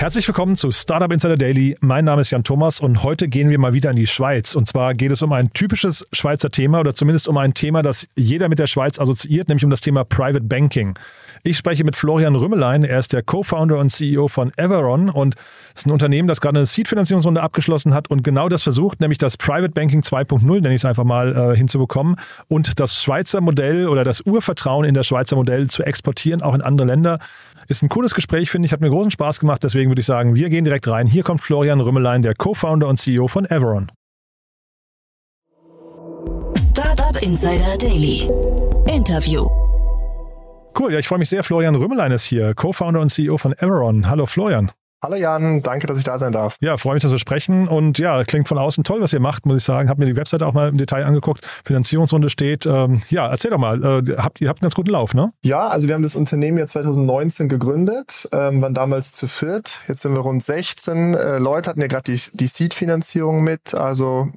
Herzlich willkommen zu Startup Insider Daily. Mein Name ist Jan Thomas und heute gehen wir mal wieder in die Schweiz. Und zwar geht es um ein typisches Schweizer Thema oder zumindest um ein Thema, das jeder mit der Schweiz assoziiert, nämlich um das Thema Private Banking. Ich spreche mit Florian Rümmelein. Er ist der Co-Founder und CEO von Everon und ist ein Unternehmen, das gerade eine Seed-Finanzierungsrunde abgeschlossen hat und genau das versucht, nämlich das Private Banking 2.0, nenne ich es einfach mal, hinzubekommen und das Schweizer Modell oder das Urvertrauen in das Schweizer Modell zu exportieren, auch in andere Länder. Ist ein cooles Gespräch, finde ich. Hat mir großen Spaß gemacht. Deswegen würde ich sagen, wir gehen direkt rein. Hier kommt Florian Rümmelein, der Co-Founder und CEO von Everon. Startup Insider Daily. Interview. Cool, ja, ich freue mich sehr. Florian Rümmelein ist hier, Co-Founder und CEO von Everon. Hallo Florian. Hallo Jan, danke, dass ich da sein darf. Ja, freue mich, dass wir sprechen und ja, klingt von außen toll, was ihr macht, muss ich sagen. Hab mir die Webseite auch mal im Detail angeguckt, Finanzierungsrunde steht. Ja, erzähl doch mal, ihr habt einen ganz guten Lauf, ne? Ja, also wir haben das Unternehmen ja 2019 gegründet, waren damals zu viert, jetzt sind wir rund 16 Leute, hatten ja gerade die Seed-Finanzierung mit, also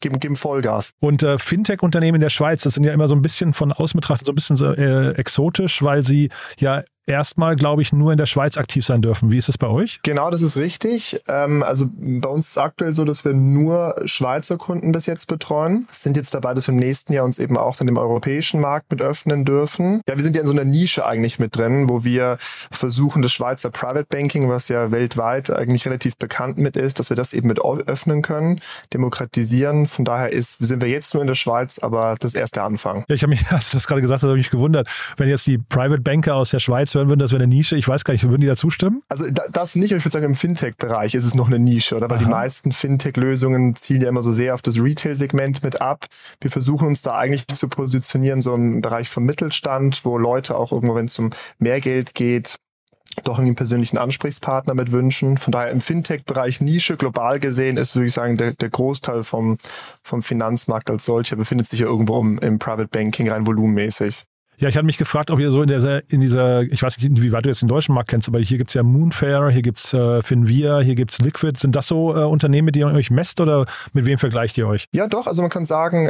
geben Vollgas. Und Fintech-Unternehmen in der Schweiz, das sind ja immer so ein bisschen von außen betrachtet so ein bisschen so, exotisch, weil sie ja erstmal, glaube ich, nur in der Schweiz aktiv sein dürfen. Wie ist das bei euch? Genau, das ist richtig. Also bei uns ist es aktuell so, dass wir nur Schweizer Kunden bis jetzt betreuen. Sind jetzt dabei, dass wir im nächsten Jahr uns eben auch dann dem europäischen Markt mit öffnen dürfen. Ja, wir sind ja in so einer Nische eigentlich mit drin, wo wir versuchen, das Schweizer Private Banking, was ja weltweit eigentlich relativ bekannt mit ist, dass wir das eben mit öffnen können, demokratisieren. Von daher sind wir jetzt nur in der Schweiz, aber das ist erst der Anfang. Ja, ich habe mich, als du das gerade gesagt hast, habe ich mich gewundert, wenn jetzt die Private Banker aus der Schweiz hören würden, das wäre eine Nische. Ich weiß gar nicht, würden die da zustimmen? Also das nicht, aber ich würde sagen, im Fintech-Bereich ist es noch eine Nische, oder? Weil die meisten Fintech-Lösungen zielen ja immer so sehr auf das Retail-Segment mit ab. Wir versuchen uns da eigentlich zu positionieren, so im Bereich vom Mittelstand, wo Leute auch irgendwo, wenn es um mehr Geld geht, doch einen persönlichen Ansprechpartner mit wünschen. Von daher im Fintech-Bereich Nische, global gesehen, ist, würde ich sagen, der Großteil vom Finanzmarkt als solcher befindet sich ja irgendwo im Private Banking rein volumenmäßig. Ja, ich hatte mich gefragt, ob ihr so in dieser, ich weiß nicht, wie weit du jetzt den deutschen Markt kennst, aber hier gibt's ja Moonfair, hier gibt's Finvia, hier gibt's Liquid. Sind das so Unternehmen, mit denen ihr euch messt oder mit wem vergleicht ihr euch? Ja, doch. Also man kann sagen,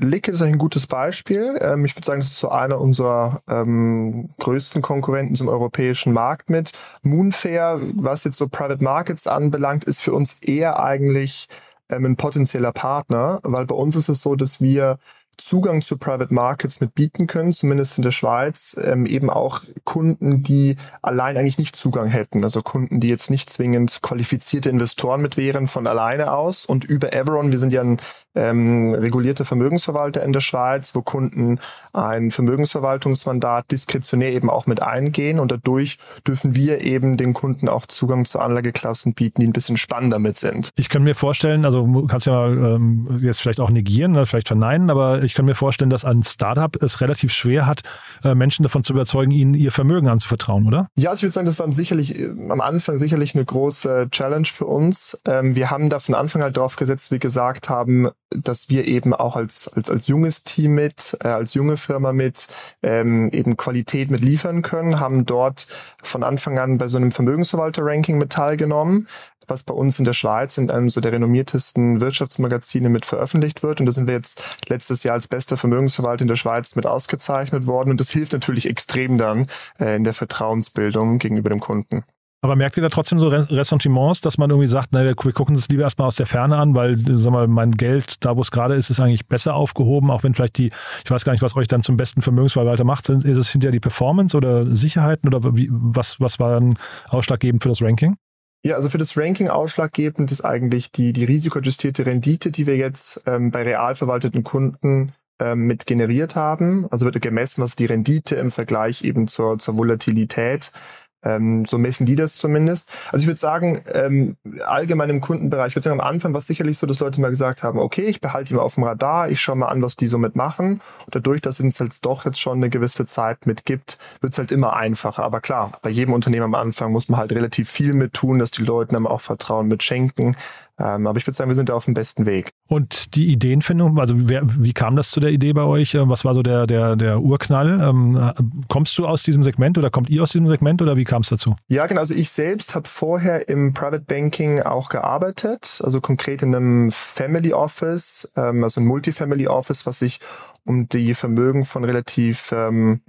Liquid ist eigentlich ein gutes Beispiel. Ich würde sagen, das ist so einer unserer größten Konkurrenten zum europäischen Markt mit. Moonfair, was jetzt so Private Markets anbelangt, ist für uns eher eigentlich ein potenzieller Partner, weil bei uns ist es so, dass wir Zugang zu Private Markets mit bieten können, zumindest in der Schweiz, eben auch Kunden, die allein eigentlich nicht Zugang hätten. Also Kunden, die jetzt nicht zwingend qualifizierte Investoren mit wären von alleine aus. Und über Everon, wir sind ja ein regulierter Vermögensverwalter in der Schweiz, wo Kunden ein Vermögensverwaltungsmandat diskretionär eben auch mit eingehen. Und dadurch dürfen wir eben den Kunden auch Zugang zu Anlageklassen bieten, die ein bisschen spannender mit sind. Ich kann mir vorstellen, also du kannst ja mal jetzt vielleicht auch negieren, vielleicht verneinen, aber ich kann mir vorstellen, dass ein Startup es relativ schwer hat, Menschen davon zu überzeugen, ihnen ihr Vermögen anzuvertrauen, oder? Ja, also ich würde sagen, das war am Anfang sicherlich eine große Challenge für uns. Wir haben da von Anfang halt drauf gesetzt, wie gesagt haben, dass wir eben auch als junges Team mit, als junge Firma mit, eben Qualität mit liefern können, haben dort von Anfang an bei so einem Vermögensverwalter-Ranking mit teilgenommen, was bei uns in der Schweiz in einem so der renommiertesten Wirtschaftsmagazine mit veröffentlicht wird. Und da sind wir jetzt letztes Jahr als bester Vermögensverwalter in der Schweiz mit ausgezeichnet worden. Und das hilft natürlich extrem dann in der Vertrauensbildung gegenüber dem Kunden. Aber merkt ihr da trotzdem so Ressentiments, dass man irgendwie sagt, naja, wir gucken uns das lieber erstmal aus der Ferne an, weil, sag mal, mein Geld, da wo es gerade ist, ist eigentlich besser aufgehoben, auch wenn vielleicht ich weiß gar nicht, was euch dann zum besten Vermögensverwalter macht. Ist es hinterher die Performance oder Sicherheiten oder was war dann ausschlaggebend für das Ranking? Ja, also für das Ranking ausschlaggebend ist eigentlich die risikojustierte Rendite, die wir jetzt bei real verwalteten Kunden mit generiert haben. Also wird gemessen, was die Rendite im Vergleich eben zur Volatilität. So messen die das zumindest. Also ich würde sagen, allgemein im Kundenbereich, ich würde sagen, am Anfang war es sicherlich so, dass Leute mal gesagt haben, okay, ich behalte die mal auf dem Radar, ich schaue mal an, was die so mitmachen. Und dadurch, dass es jetzt doch jetzt schon eine gewisse Zeit mit gibt, wird es halt immer einfacher. Aber klar, bei jedem Unternehmen am Anfang muss man halt relativ viel mit tun, dass die Leute dann auch Vertrauen mit schenken. Aber ich würde sagen, wir sind da auf dem besten Weg. Und die Ideenfindung, also wie kam das zu der Idee bei euch? Was war so der Urknall? Kommst du aus diesem Segment oder kommt ihr aus diesem Segment oder wie kam es dazu? Ja, genau. Also ich selbst habe vorher im Private Banking auch gearbeitet, also konkret in einem Family Office, also ein Multifamily Office, was sich um die Vermögen von relativ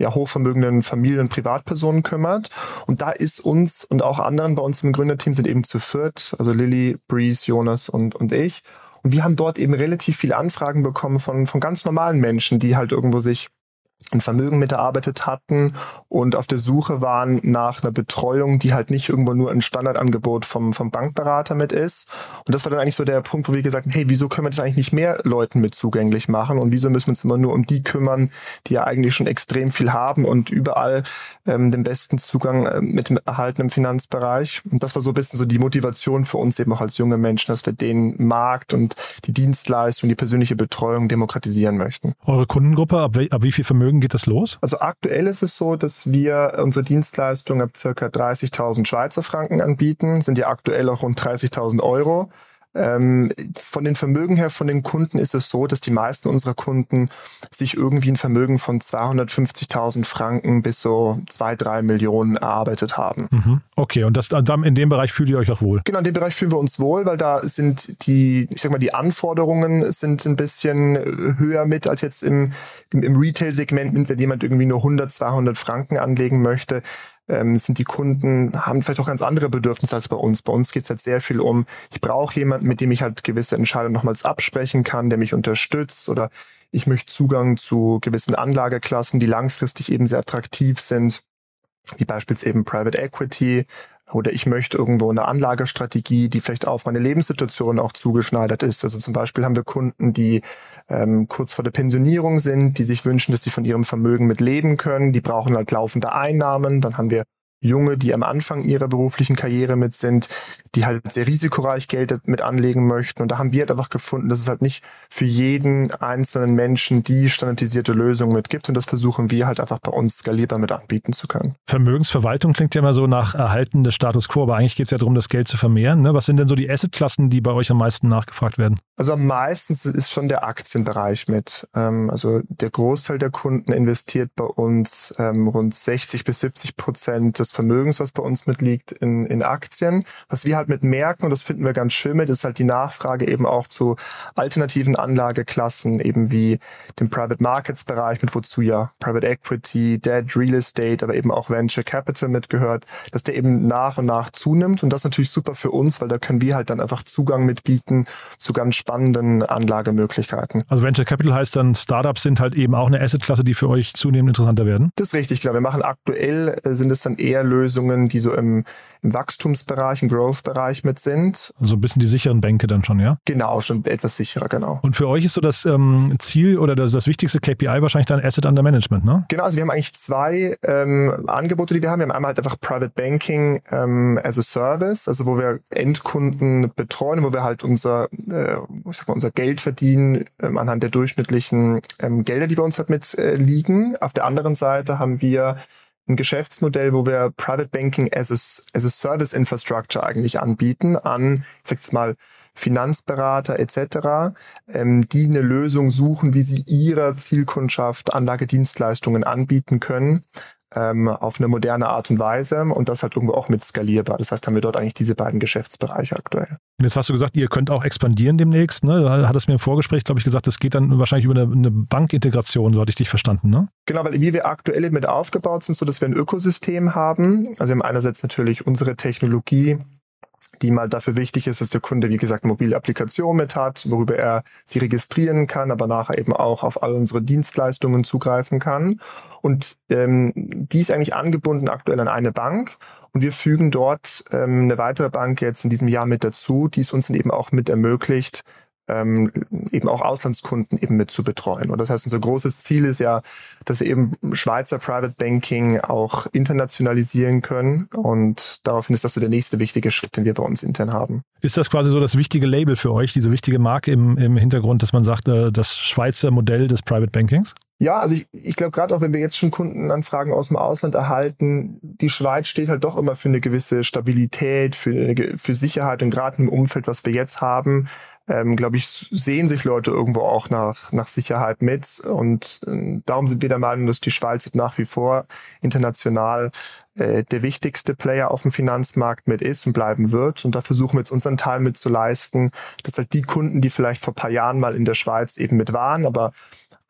hochvermögenden Familien und Privatpersonen kümmert. Und da ist uns und auch anderen bei uns im Gründerteam sind eben zu viert, also Lilly, Breeze, Jonas und ich. Und wir haben dort eben relativ viele Anfragen bekommen von ganz normalen Menschen, die halt irgendwo sich ein Vermögen miterarbeitet hatten und auf der Suche waren nach einer Betreuung, die halt nicht irgendwo nur ein Standardangebot vom Bankberater mit ist. Und das war dann eigentlich so der Punkt, wo wir gesagt haben, hey, wieso können wir das eigentlich nicht mehr Leuten mit zugänglich machen und wieso müssen wir uns immer nur um die kümmern, die ja eigentlich schon extrem viel haben und überall den besten Zugang mit dem erhaltenen Finanzbereich. Und das war so ein bisschen so die Motivation für uns eben auch als junge Menschen, dass wir den Markt und die Dienstleistung, die persönliche Betreuung demokratisieren möchten. Eure Kundengruppe, ab wie viel Vermögen geht das los? Also aktuell ist es so, dass wir unsere Dienstleistung ab ca. 30.000 Schweizer Franken anbieten, sind ja aktuell auch rund 30.000 Euro. Von den Vermögen her, von den Kunden ist es so, dass die meisten unserer Kunden sich irgendwie ein Vermögen von 250.000 Franken bis so 2-3 Millionen erarbeitet haben. Mhm. Okay, und das dann in dem Bereich fühlt ihr euch auch wohl? Genau, in dem Bereich fühlen wir uns wohl, weil da sind die Anforderungen sind ein bisschen höher mit als jetzt im Retail-Segment, wenn jemand irgendwie nur 100, 200 Franken anlegen möchte. Sind die Kunden, haben vielleicht auch ganz andere Bedürfnisse als bei uns. Bei uns geht es halt sehr viel um, ich brauche jemanden, mit dem ich halt gewisse Entscheidungen nochmals absprechen kann, der mich unterstützt, oder ich möchte Zugang zu gewissen Anlageklassen, die langfristig eben sehr attraktiv sind, wie beispielsweise eben Private Equity, oder ich möchte irgendwo eine Anlagestrategie, die vielleicht auf meine Lebenssituation auch zugeschneidert ist. Also zum Beispiel haben wir Kunden, die kurz vor der Pensionierung sind, die sich wünschen, dass sie von ihrem Vermögen mit leben können. Die brauchen halt laufende Einnahmen. Dann haben wir Junge, die am Anfang ihrer beruflichen Karriere mit sind, die halt sehr risikoreich Geld mit anlegen möchten. Und da haben wir halt einfach gefunden, dass es halt nicht für jeden einzelnen Menschen die standardisierte Lösung mit gibt. Und das versuchen wir halt einfach bei uns skalierbar mit anbieten zu können. Vermögensverwaltung klingt ja immer so nach Erhalten des Status Quo, aber eigentlich geht es ja darum, das Geld zu vermehren, ne? Was sind denn so die Assetklassen, die bei euch am meisten nachgefragt werden? Also am meisten ist schon der Aktienbereich mit. Also der Großteil der Kunden investiert bei uns rund 60-70% des Vermögens, was bei uns mitliegt, in Aktien. Was wir halt mit merken, und das finden wir ganz schön mit, ist halt die Nachfrage eben auch zu alternativen Anlageklassen, eben wie dem Private Markets Bereich, mit wozu ja Private Equity, Debt, Real Estate, aber eben auch Venture Capital mitgehört, dass der eben nach und nach zunimmt. Und das ist natürlich super für uns, weil da können wir halt dann einfach Zugang mitbieten zu ganz spannenden Anlagemöglichkeiten. Also Venture Capital heißt dann, Startups sind halt eben auch eine Assetklasse, die für euch zunehmend interessanter werden? Das ist richtig, klar. Wir machen aktuell, sind es dann eher Lösungen, die so im Wachstumsbereich, im Growth-Bereich mit sind. Also ein bisschen die sicheren Bänke dann schon, ja? Genau, schon etwas sicherer, genau. Und für euch ist so das Ziel oder das wichtigste KPI wahrscheinlich dann Asset Under Management, ne? Genau, also wir haben eigentlich zwei Angebote, die wir haben. Wir haben einmal halt einfach Private Banking as a Service, also wo wir Endkunden betreuen, wo wir halt unser Geld verdienen anhand der durchschnittlichen Gelder, die bei uns halt mit liegen. Auf der anderen Seite haben wir ein Geschäftsmodell, wo wir Private Banking as a Service Infrastructure eigentlich anbieten an, ich sag jetzt mal, Finanzberater etc., die eine Lösung suchen, wie sie ihrer Zielkundschaft Anlagedienstleistungen anbieten können, auf eine moderne Art und Weise, und das halt irgendwo auch mit skalierbar. Das heißt, haben wir dort eigentlich diese beiden Geschäftsbereiche aktuell. Und jetzt hast du gesagt, ihr könnt auch expandieren demnächst, ne? Da hattest du mir im Vorgespräch, glaube ich, gesagt, das geht dann wahrscheinlich über eine Bankintegration, so hatte ich dich verstanden, ne? Genau, weil wie wir aktuell mit aufgebaut sind, so dass wir ein Ökosystem haben. Also wir haben einerseits natürlich unsere Technologie, die mal dafür wichtig ist, dass der Kunde, wie gesagt, eine mobile Applikation mit hat, worüber er sie registrieren kann, aber nachher eben auch auf all unsere Dienstleistungen zugreifen kann. Und die ist eigentlich angebunden aktuell an eine Bank. Und wir fügen dort eine weitere Bank jetzt in diesem Jahr mit dazu, die es uns dann eben auch mit ermöglicht, eben auch Auslandskunden eben mit zu betreuen. Und das heißt, unser großes Ziel ist ja, dass wir eben Schweizer Private Banking auch internationalisieren können, und daraufhin ist das so der nächste wichtige Schritt, den wir bei uns intern haben. Ist das quasi so das wichtige Label für euch, diese wichtige Marke im Hintergrund, dass man sagt, das Schweizer Modell des Private Bankings? Ja, also ich glaube, gerade auch wenn wir jetzt schon Kundenanfragen aus dem Ausland erhalten, die Schweiz steht halt doch immer für eine gewisse Stabilität, für Sicherheit, und gerade im Umfeld, was wir jetzt haben, glaube ich, sehen sich Leute irgendwo auch nach Sicherheit mit, und darum sind wir der Meinung, dass die Schweiz nach wie vor international der wichtigste Player auf dem Finanzmarkt mit ist und bleiben wird, und da versuchen wir jetzt unseren Teil mit zu leisten, dass halt die Kunden, die vielleicht vor ein paar Jahren mal in der Schweiz eben mit waren, aber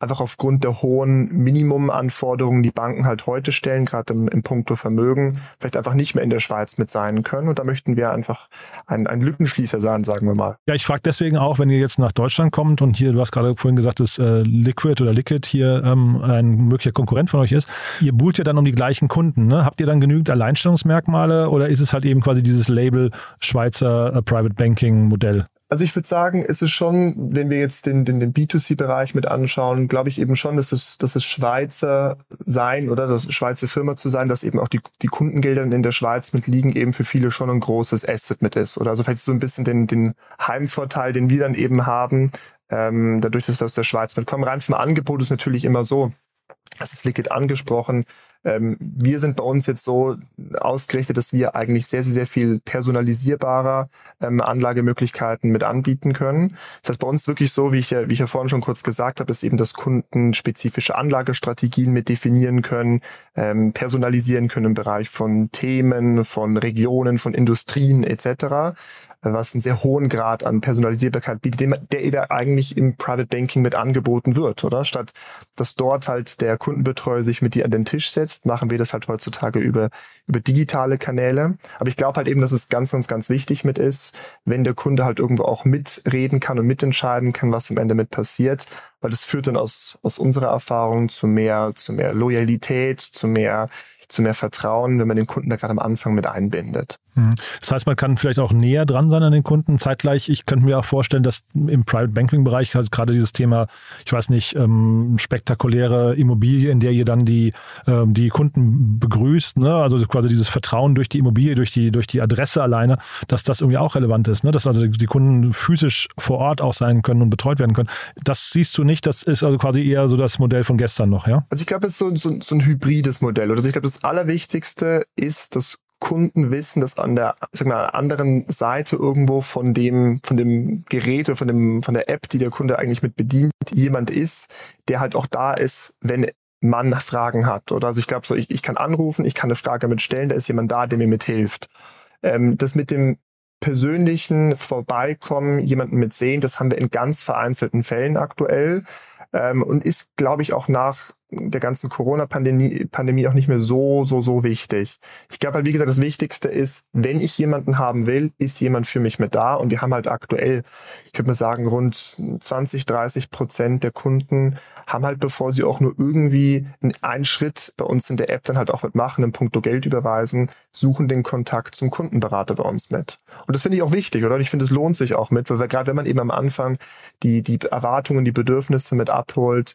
einfach aufgrund der hohen Minimumanforderungen, die Banken halt heute stellen, gerade im Punkto Vermögen, vielleicht einfach nicht mehr in der Schweiz mit sein können. Und da möchten wir einfach ein Lückenschließer sein, sagen wir mal. Ja, ich frage deswegen auch, wenn ihr jetzt nach Deutschland kommt und hier, du hast gerade vorhin gesagt, dass Liquid hier ein möglicher Konkurrent von euch ist, ihr buhlt ja dann um die gleichen Kunden, ne? Habt ihr dann genügend Alleinstellungsmerkmale oder ist es halt eben quasi dieses Label Schweizer Private Banking Modell? Also ich würde sagen, ist es schon, wenn wir jetzt den B2C-Bereich mit anschauen, glaube ich eben schon, dass es Schweizer sein oder das Schweizer Firma zu sein, dass eben auch die Kundengelder in der Schweiz mit liegen, eben für viele schon ein großes Asset mit ist. Oder also vielleicht so ein bisschen den Heimvorteil, den wir dann eben haben, dadurch, dass wir aus der Schweiz mitkommen. Rein vom Angebot ist natürlich immer so, das ist Liquid angesprochen, wir sind bei uns jetzt so ausgerichtet, dass wir eigentlich sehr, sehr, sehr viel personalisierbarer Anlagemöglichkeiten mit anbieten können. Das heißt, bei uns wirklich so, wie ich ja vorhin schon kurz gesagt habe, ist eben, dass Kunden spezifische Anlagestrategien mit definieren können, personalisieren können im Bereich von Themen, von Regionen, von Industrien etc., was einen sehr hohen Grad an Personalisierbarkeit bietet, der eigentlich im Private Banking mit angeboten wird, oder? Statt, dass dort halt der Kundenbetreuer sich mit dir an den Tisch setzt, machen wir das halt heutzutage über digitale Kanäle. Aber ich glaube halt eben, dass es ganz, ganz, ganz wichtig mit ist, wenn der Kunde halt irgendwo auch mitreden kann und mitentscheiden kann, was am Ende mit passiert, weil das führt dann aus unserer Erfahrung zu mehr Loyalität, zu mehr Vertrauen, wenn man den Kunden da gerade am Anfang mit einbindet. Das heißt, man kann vielleicht auch näher dran sein an den Kunden. Zeitgleich, ich könnte mir auch vorstellen, dass im Private Banking Bereich also gerade dieses Thema, ich weiß nicht, spektakuläre Immobilie, in der ihr dann die Kunden begrüßt, ne? Also quasi dieses Vertrauen durch die Immobilie, durch die Adresse alleine, dass das irgendwie auch relevant ist, ne? Dass also die Kunden physisch vor Ort auch sein können und betreut werden können. Das siehst du nicht, das ist also quasi eher so das Modell von gestern noch, ja? Also ich glaube, es ist so ein hybrides Modell. Also ich glaube, das Allerwichtigste ist, dass Kunden wissen, dass an der, anderen Seite irgendwo von dem Gerät oder von der App, die der Kunde eigentlich mit bedient, jemand ist, der halt auch da ist, wenn man Fragen hat. Oder also ich glaube so, ich kann anrufen, ich kann eine Frage mitstellen, da ist jemand da, der mir mithilft. Das mit dem persönlichen Vorbeikommen, jemanden mit sehen, das haben wir in ganz vereinzelten Fällen aktuell. Und ist, glaube ich, auch nach der ganzen Corona-Pandemie auch nicht mehr so wichtig. Ich glaube halt, wie gesagt, das Wichtigste ist, wenn ich jemanden haben will, ist jemand für mich mit da. Und wir haben halt aktuell, ich würde mal sagen, rund 20-30% der Kunden haben halt, bevor sie auch nur irgendwie einen Schritt bei uns in der App dann halt auch mitmachen, in puncto Geld überweisen, suchen den Kontakt zum Kundenberater bei uns mit. Und das finde ich auch wichtig, oder? Ich finde, es lohnt sich auch mit, weil gerade wenn man eben am Anfang die Erwartungen, die Bedürfnisse mit abholt,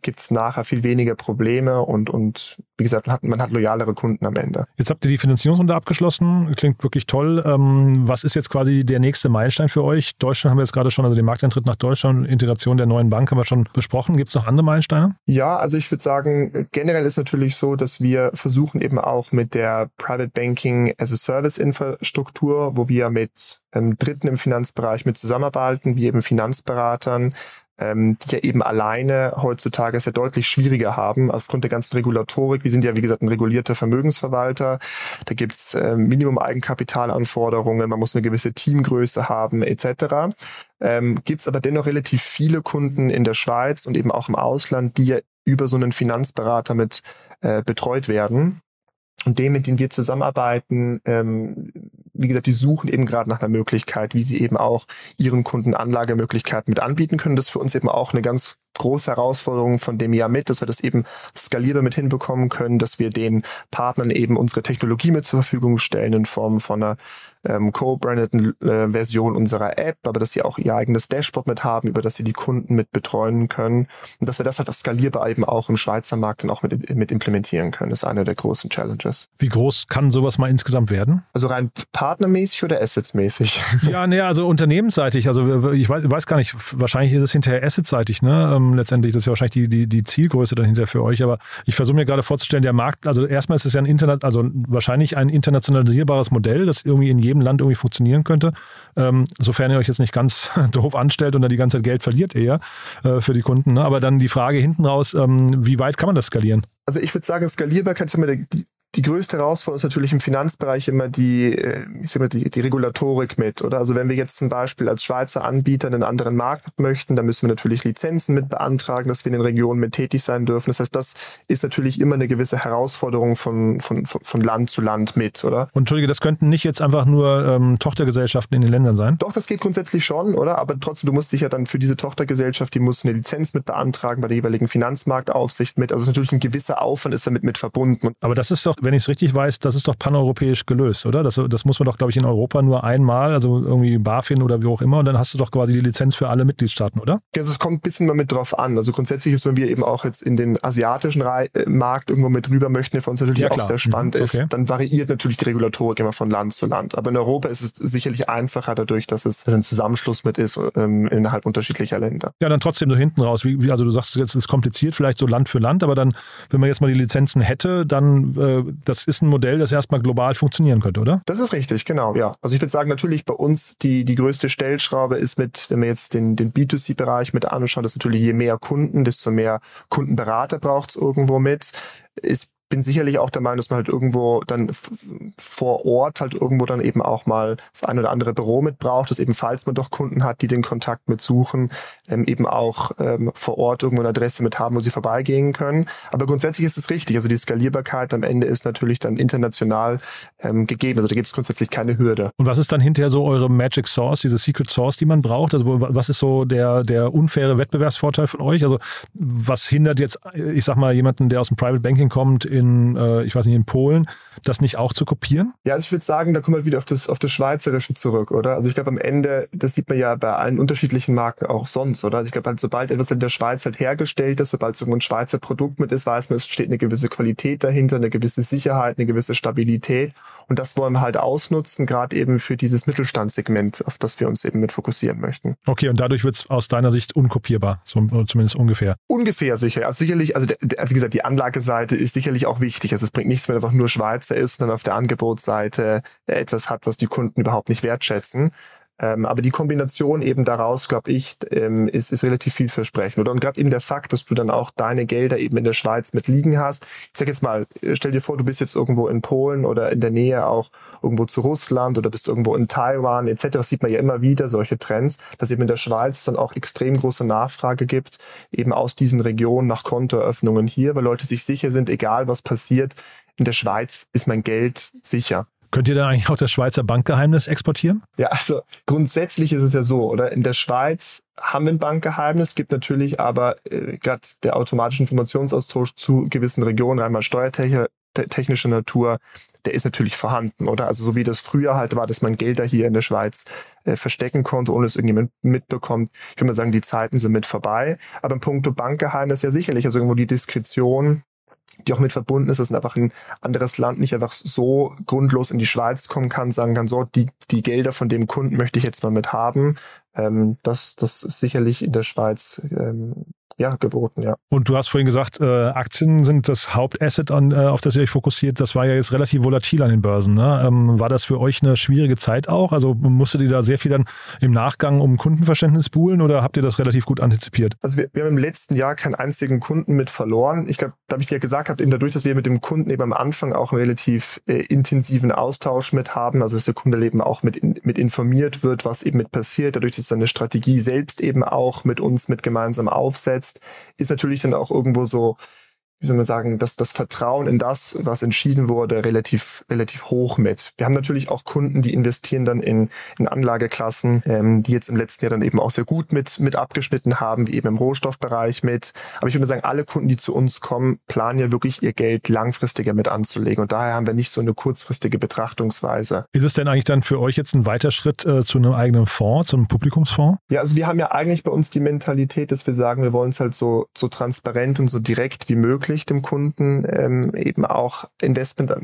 gibt es nachher viel weniger Probleme und wie gesagt, man hat loyalere Kunden am Ende. Jetzt habt ihr die Finanzierungsrunde abgeschlossen, klingt wirklich toll. Was ist jetzt quasi der nächste Meilenstein für euch? Deutschland haben wir jetzt gerade schon, also den Markteintritt nach Deutschland, Integration der neuen Bank haben wir schon besprochen. Gibt es noch andere Meilensteine? Ja, also ich würde sagen, generell ist natürlich so, dass wir versuchen eben auch mit der Private Banking as a Service Infrastruktur, wo wir mit Dritten im Finanzbereich mit zusammenarbeiten, wie eben Finanzberatern, die ja eben alleine heutzutage es ja deutlich schwieriger haben, aufgrund der ganzen Regulatorik. Wir sind ja, wie gesagt, ein regulierter Vermögensverwalter. Da gibt's Minimum-Eigenkapitalanforderungen, man muss eine gewisse Teamgröße haben etc. Gibt's aber dennoch relativ viele Kunden in der Schweiz und eben auch im Ausland, die ja über so einen Finanzberater mit betreut werden. Und dem, mit denen wir zusammenarbeiten, wie gesagt, die suchen eben gerade nach einer Möglichkeit, wie sie eben auch ihren Kunden Anlagemöglichkeiten mit anbieten können. Das ist für uns eben auch eine ganz große Herausforderung von dem Jahr mit, dass wir das eben skalierbar mit hinbekommen können, dass wir den Partnern eben unsere Technologie mit zur Verfügung stellen in Form von einer co-brandeden Version unserer App, aber dass sie auch ihr eigenes Dashboard mit haben, über das sie die Kunden mit betreuen können und dass wir das halt skalierbar eben auch im Schweizer Markt dann auch mit implementieren können. Das ist eine der großen Challenges. Wie groß kann sowas mal insgesamt werden? Also rein partnermäßig oder assetsmäßig? Ja, nee, also unternehmensseitig. Also ich weiß gar nicht, wahrscheinlich ist es hinterher assetseitig, ne? Letztendlich, das ist ja wahrscheinlich die Zielgröße dahinter für euch, aber ich versuche mir gerade vorzustellen, der Markt, also erstmal ist es ja wahrscheinlich ein internationalisierbares Modell, das irgendwie in jedem Land irgendwie funktionieren könnte, sofern ihr euch jetzt nicht ganz doof anstellt und dann die ganze Zeit Geld verliert eher für die Kunden, ne? Aber dann die Frage hinten raus, wie weit kann man das skalieren? Also ich würde sagen, Skalierbarkeit ist immer Die größte Herausforderung ist natürlich im Finanzbereich immer die Regulatorik mit, oder? Also wenn wir jetzt zum Beispiel als Schweizer Anbieter einen anderen Markt möchten, dann müssen wir natürlich Lizenzen mit beantragen, dass wir in den Regionen mit tätig sein dürfen. Das heißt, das ist natürlich immer eine gewisse Herausforderung von Land zu Land mit, oder? Und entschuldige, das könnten nicht jetzt einfach nur Tochtergesellschaften in den Ländern sein? Doch, das geht grundsätzlich schon, oder? Aber trotzdem, du musst dich ja dann für diese Tochtergesellschaft, die musst eine Lizenz mit beantragen bei der jeweiligen Finanzmarktaufsicht mit. Also es ist natürlich ein gewisser Aufwand ist damit mit verbunden. Aber das ist doch, wenn ich es richtig weiß, das ist doch paneuropäisch gelöst, oder? Das muss man doch, glaube ich, in Europa nur einmal, also irgendwie BaFin oder wie auch immer, und dann hast du doch quasi die Lizenz für alle Mitgliedstaaten, oder? Also es kommt ein bisschen mal mit drauf an. Also grundsätzlich ist, wenn wir eben auch jetzt in den asiatischen Markt irgendwo mit rüber möchten, der für uns natürlich auch sehr spannend ist, dann variiert natürlich die Regulatorik immer von Land zu Land. Aber in Europa ist es sicherlich einfacher dadurch, dass es ein Zusammenschluss mit ist innerhalb unterschiedlicher Länder. Ja, dann trotzdem so hinten raus. Also du sagst, jetzt ist kompliziert, vielleicht so Land für Land, aber dann, wenn man jetzt mal die Lizenzen hätte, dann das ist ein Modell, das erstmal global funktionieren könnte, oder? Das ist richtig, genau, ja. Also ich würde sagen, natürlich bei uns die größte Stellschraube ist mit, wenn wir jetzt den B2C-Bereich mit anschauen, dass natürlich je mehr Kunden, desto mehr Kundenberater braucht es irgendwo mit. Ich bin sicherlich auch der Meinung, dass man halt irgendwo dann vor Ort halt irgendwo dann eben auch mal das ein oder andere Büro mit braucht, dass eben, falls man doch Kunden hat, die den Kontakt mit suchen, eben auch vor Ort irgendwo eine Adresse mit haben, wo sie vorbeigehen können. Aber grundsätzlich ist es richtig. Also die Skalierbarkeit am Ende ist natürlich dann international gegeben. Also da gibt es grundsätzlich keine Hürde. Und was ist dann hinterher so eure Magic Sauce, diese Secret Sauce, die man braucht? Also was ist so der unfaire Wettbewerbsvorteil von euch? Also was hindert jetzt, ich sag mal, jemanden, der aus dem Private Banking kommt, in Polen, das nicht auch zu kopieren? Ja, also ich würde sagen, da kommen wir wieder auf das Schweizerische zurück, oder? Also ich glaube am Ende, das sieht man ja bei allen unterschiedlichen Marken auch sonst, oder? Also ich glaube halt, sobald etwas in der Schweiz halt hergestellt ist, sobald so ein Schweizer Produkt mit ist, weiß man, es steht eine gewisse Qualität dahinter, eine gewisse Sicherheit, eine gewisse Stabilität. Und das wollen wir halt ausnutzen, gerade eben für dieses Mittelstandssegment, auf das wir uns eben mit fokussieren möchten. Okay, und dadurch wird es aus deiner Sicht unkopierbar, so zumindest ungefähr? Ungefähr sicher. Also sicherlich, also wie gesagt, die Anlageseite ist sicherlich auch wichtig. Also es bringt nichts, wenn einfach nur Schweizer ist und dann auf der Angebotsseite etwas hat, was die Kunden überhaupt nicht wertschätzen. Aber die Kombination eben daraus, glaube ich, ist relativ vielversprechend. Und gerade eben der Fakt, dass du dann auch deine Gelder eben in der Schweiz mit liegen hast. Ich sag jetzt mal, stell dir vor, du bist jetzt irgendwo in Polen oder in der Nähe auch irgendwo zu Russland oder bist irgendwo in Taiwan etc. Das sieht man ja immer wieder, solche Trends, dass eben in der Schweiz dann auch extrem große Nachfrage gibt, eben aus diesen Regionen nach Kontoeröffnungen hier, weil Leute sich sicher sind, egal was passiert, in der Schweiz ist mein Geld sicher. Könnt ihr dann eigentlich auch das Schweizer Bankgeheimnis exportieren? Ja, also grundsätzlich ist es ja so, oder? In der Schweiz haben wir ein Bankgeheimnis, gibt natürlich aber gerade der automatische Informationsaustausch zu gewissen Regionen, einmal steuertechnischer Natur, der ist natürlich vorhanden, oder? Also so wie das früher halt war, dass man Gelder hier in der Schweiz verstecken konnte, ohne dass irgendjemand mitbekommt. Ich würde mal sagen, die Zeiten sind mit vorbei. Aber in puncto Bankgeheimnis ja sicherlich, also irgendwo die Diskretion, die auch mit verbunden ist, dass einfach ein anderes Land nicht einfach so grundlos in die Schweiz kommen kann, sagen kann, so, die Gelder von dem Kunden möchte ich jetzt mal mit haben. Das ist sicherlich in der Schweiz geboten, ja. Und du hast vorhin gesagt, Aktien sind das Hauptasset, auf das ihr euch fokussiert. Das war ja jetzt relativ volatil an den Börsen, ne? War das für euch eine schwierige Zeit auch? Also musstet ihr da sehr viel dann im Nachgang um Kundenverständnis buhlen oder habt ihr das relativ gut antizipiert? Also wir haben im letzten Jahr keinen einzigen Kunden mit verloren. Ich glaube, da habe ich dir ja gesagt, eben dadurch, dass wir mit dem Kunden eben am Anfang auch einen relativ intensiven Austausch mit haben, also dass der Kunde eben auch mit informiert wird, was eben mit passiert, dadurch, dass seine Strategie selbst eben auch mit uns mit gemeinsam aufsetzt, ist natürlich dann auch irgendwo so, wie soll man sagen, dass das Vertrauen in das, was entschieden wurde, relativ hoch mit. Wir haben natürlich auch Kunden, die investieren dann in Anlageklassen, die jetzt im letzten Jahr dann eben auch sehr gut mit abgeschnitten haben, wie eben im Rohstoffbereich mit. Aber ich würde sagen, alle Kunden, die zu uns kommen, planen ja wirklich ihr Geld langfristiger mit anzulegen. Und daher haben wir nicht so eine kurzfristige Betrachtungsweise. Ist es denn eigentlich dann für euch jetzt ein weiter Schritt zu einem eigenen Fonds, zu einem Publikumsfonds? Ja, also wir haben ja eigentlich bei uns die Mentalität, dass wir sagen, wir wollen es halt so transparent und so direkt wie möglich dem Kunden eben auch Investment, von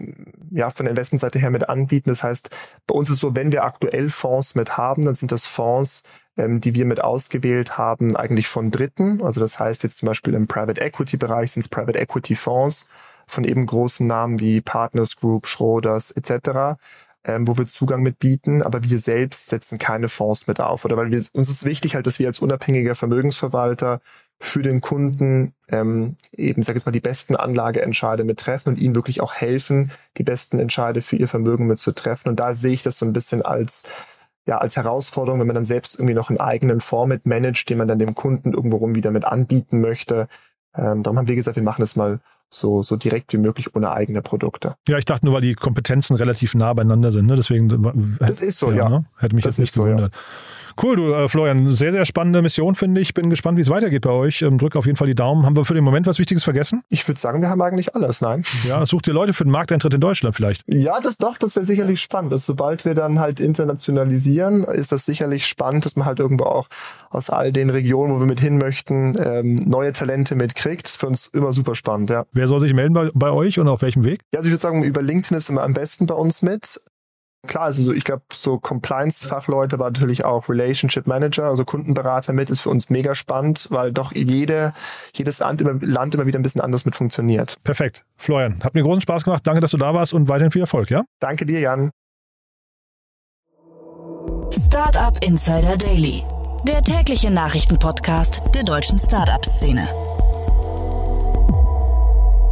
der Investmentseite her mit anbieten. Das heißt, bei uns ist so, wenn wir aktuell Fonds mit haben, dann sind das Fonds, die wir mit ausgewählt haben, eigentlich von Dritten. Also das heißt jetzt zum Beispiel im Private Equity Bereich sind es Private Equity Fonds von eben großen Namen wie Partners Group, Schroders etc., wo wir Zugang mit bieten, aber wir selbst setzen keine Fonds mit auf, oder? Weil uns ist wichtig halt, dass wir als unabhängiger Vermögensverwalter für den Kunden eben, sag ich jetzt mal, die besten Anlageentscheide mit treffen und ihnen wirklich auch helfen, die besten Entscheide für ihr Vermögen mit zu treffen. Und da sehe ich das so ein bisschen als Herausforderung, wenn man dann selbst irgendwie noch einen eigenen Fonds mit managt, den man dann dem Kunden irgendwo rum wieder mit anbieten möchte. Darum haben wir gesagt, wir machen das mal so direkt wie möglich ohne eigene Produkte. Ja, ich dachte nur, weil die Kompetenzen relativ nah beieinander sind, ne? Deswegen. Das ist so, ja. Ne? Hätte mich das jetzt nicht gewundert. So, ja. Cool, du Florian, sehr, sehr spannende Mission, finde ich. Bin gespannt, wie es weitergeht bei euch. Drück auf jeden Fall die Daumen. Haben wir für den Moment was Wichtiges vergessen? Ich würde sagen, wir haben eigentlich alles, nein. Ja, sucht ihr Leute für den Markteintritt in Deutschland vielleicht? Ja, das wäre sicherlich spannend. Sobald wir dann halt internationalisieren, ist das sicherlich spannend, dass man halt irgendwo auch aus all den Regionen, wo wir mit hin möchten, neue Talente mitkriegt. Das ist für uns immer super spannend, ja. Wer soll sich melden bei euch und auf welchem Weg? Ja, also ich würde sagen, über LinkedIn ist immer am besten bei uns mit. Klar, also ich glaube, so Compliance-Fachleute, aber natürlich auch Relationship Manager, also Kundenberater mit, ist für uns mega spannend, weil doch jedes Land immer wieder ein bisschen anders mit funktioniert. Perfekt. Florian, hat mir großen Spaß gemacht. Danke, dass du da warst und weiterhin viel Erfolg, ja? Danke dir, Jan. Startup Insider Daily, der tägliche Nachrichtenpodcast der deutschen Startup-Szene.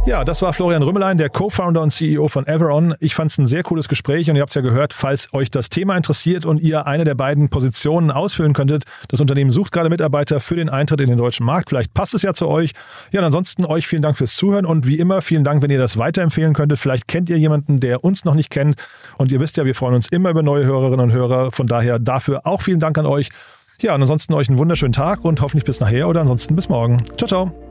Ja, das war Florian Rümmelein, der Co-Founder und CEO von Everon. Ich fand es ein sehr cooles Gespräch und ihr habt es ja gehört, falls euch das Thema interessiert und ihr eine der beiden Positionen ausfüllen könntet, das Unternehmen sucht gerade Mitarbeiter für den Eintritt in den deutschen Markt, vielleicht passt es ja zu euch. Ja, und ansonsten euch vielen Dank fürs Zuhören und wie immer vielen Dank, wenn ihr das weiterempfehlen könntet. Vielleicht kennt ihr jemanden, der uns noch nicht kennt und ihr wisst ja, wir freuen uns immer über neue Hörerinnen und Hörer, von daher dafür auch vielen Dank an euch. Ja, und ansonsten euch einen wunderschönen Tag und hoffentlich bis nachher oder ansonsten bis morgen. Ciao, ciao.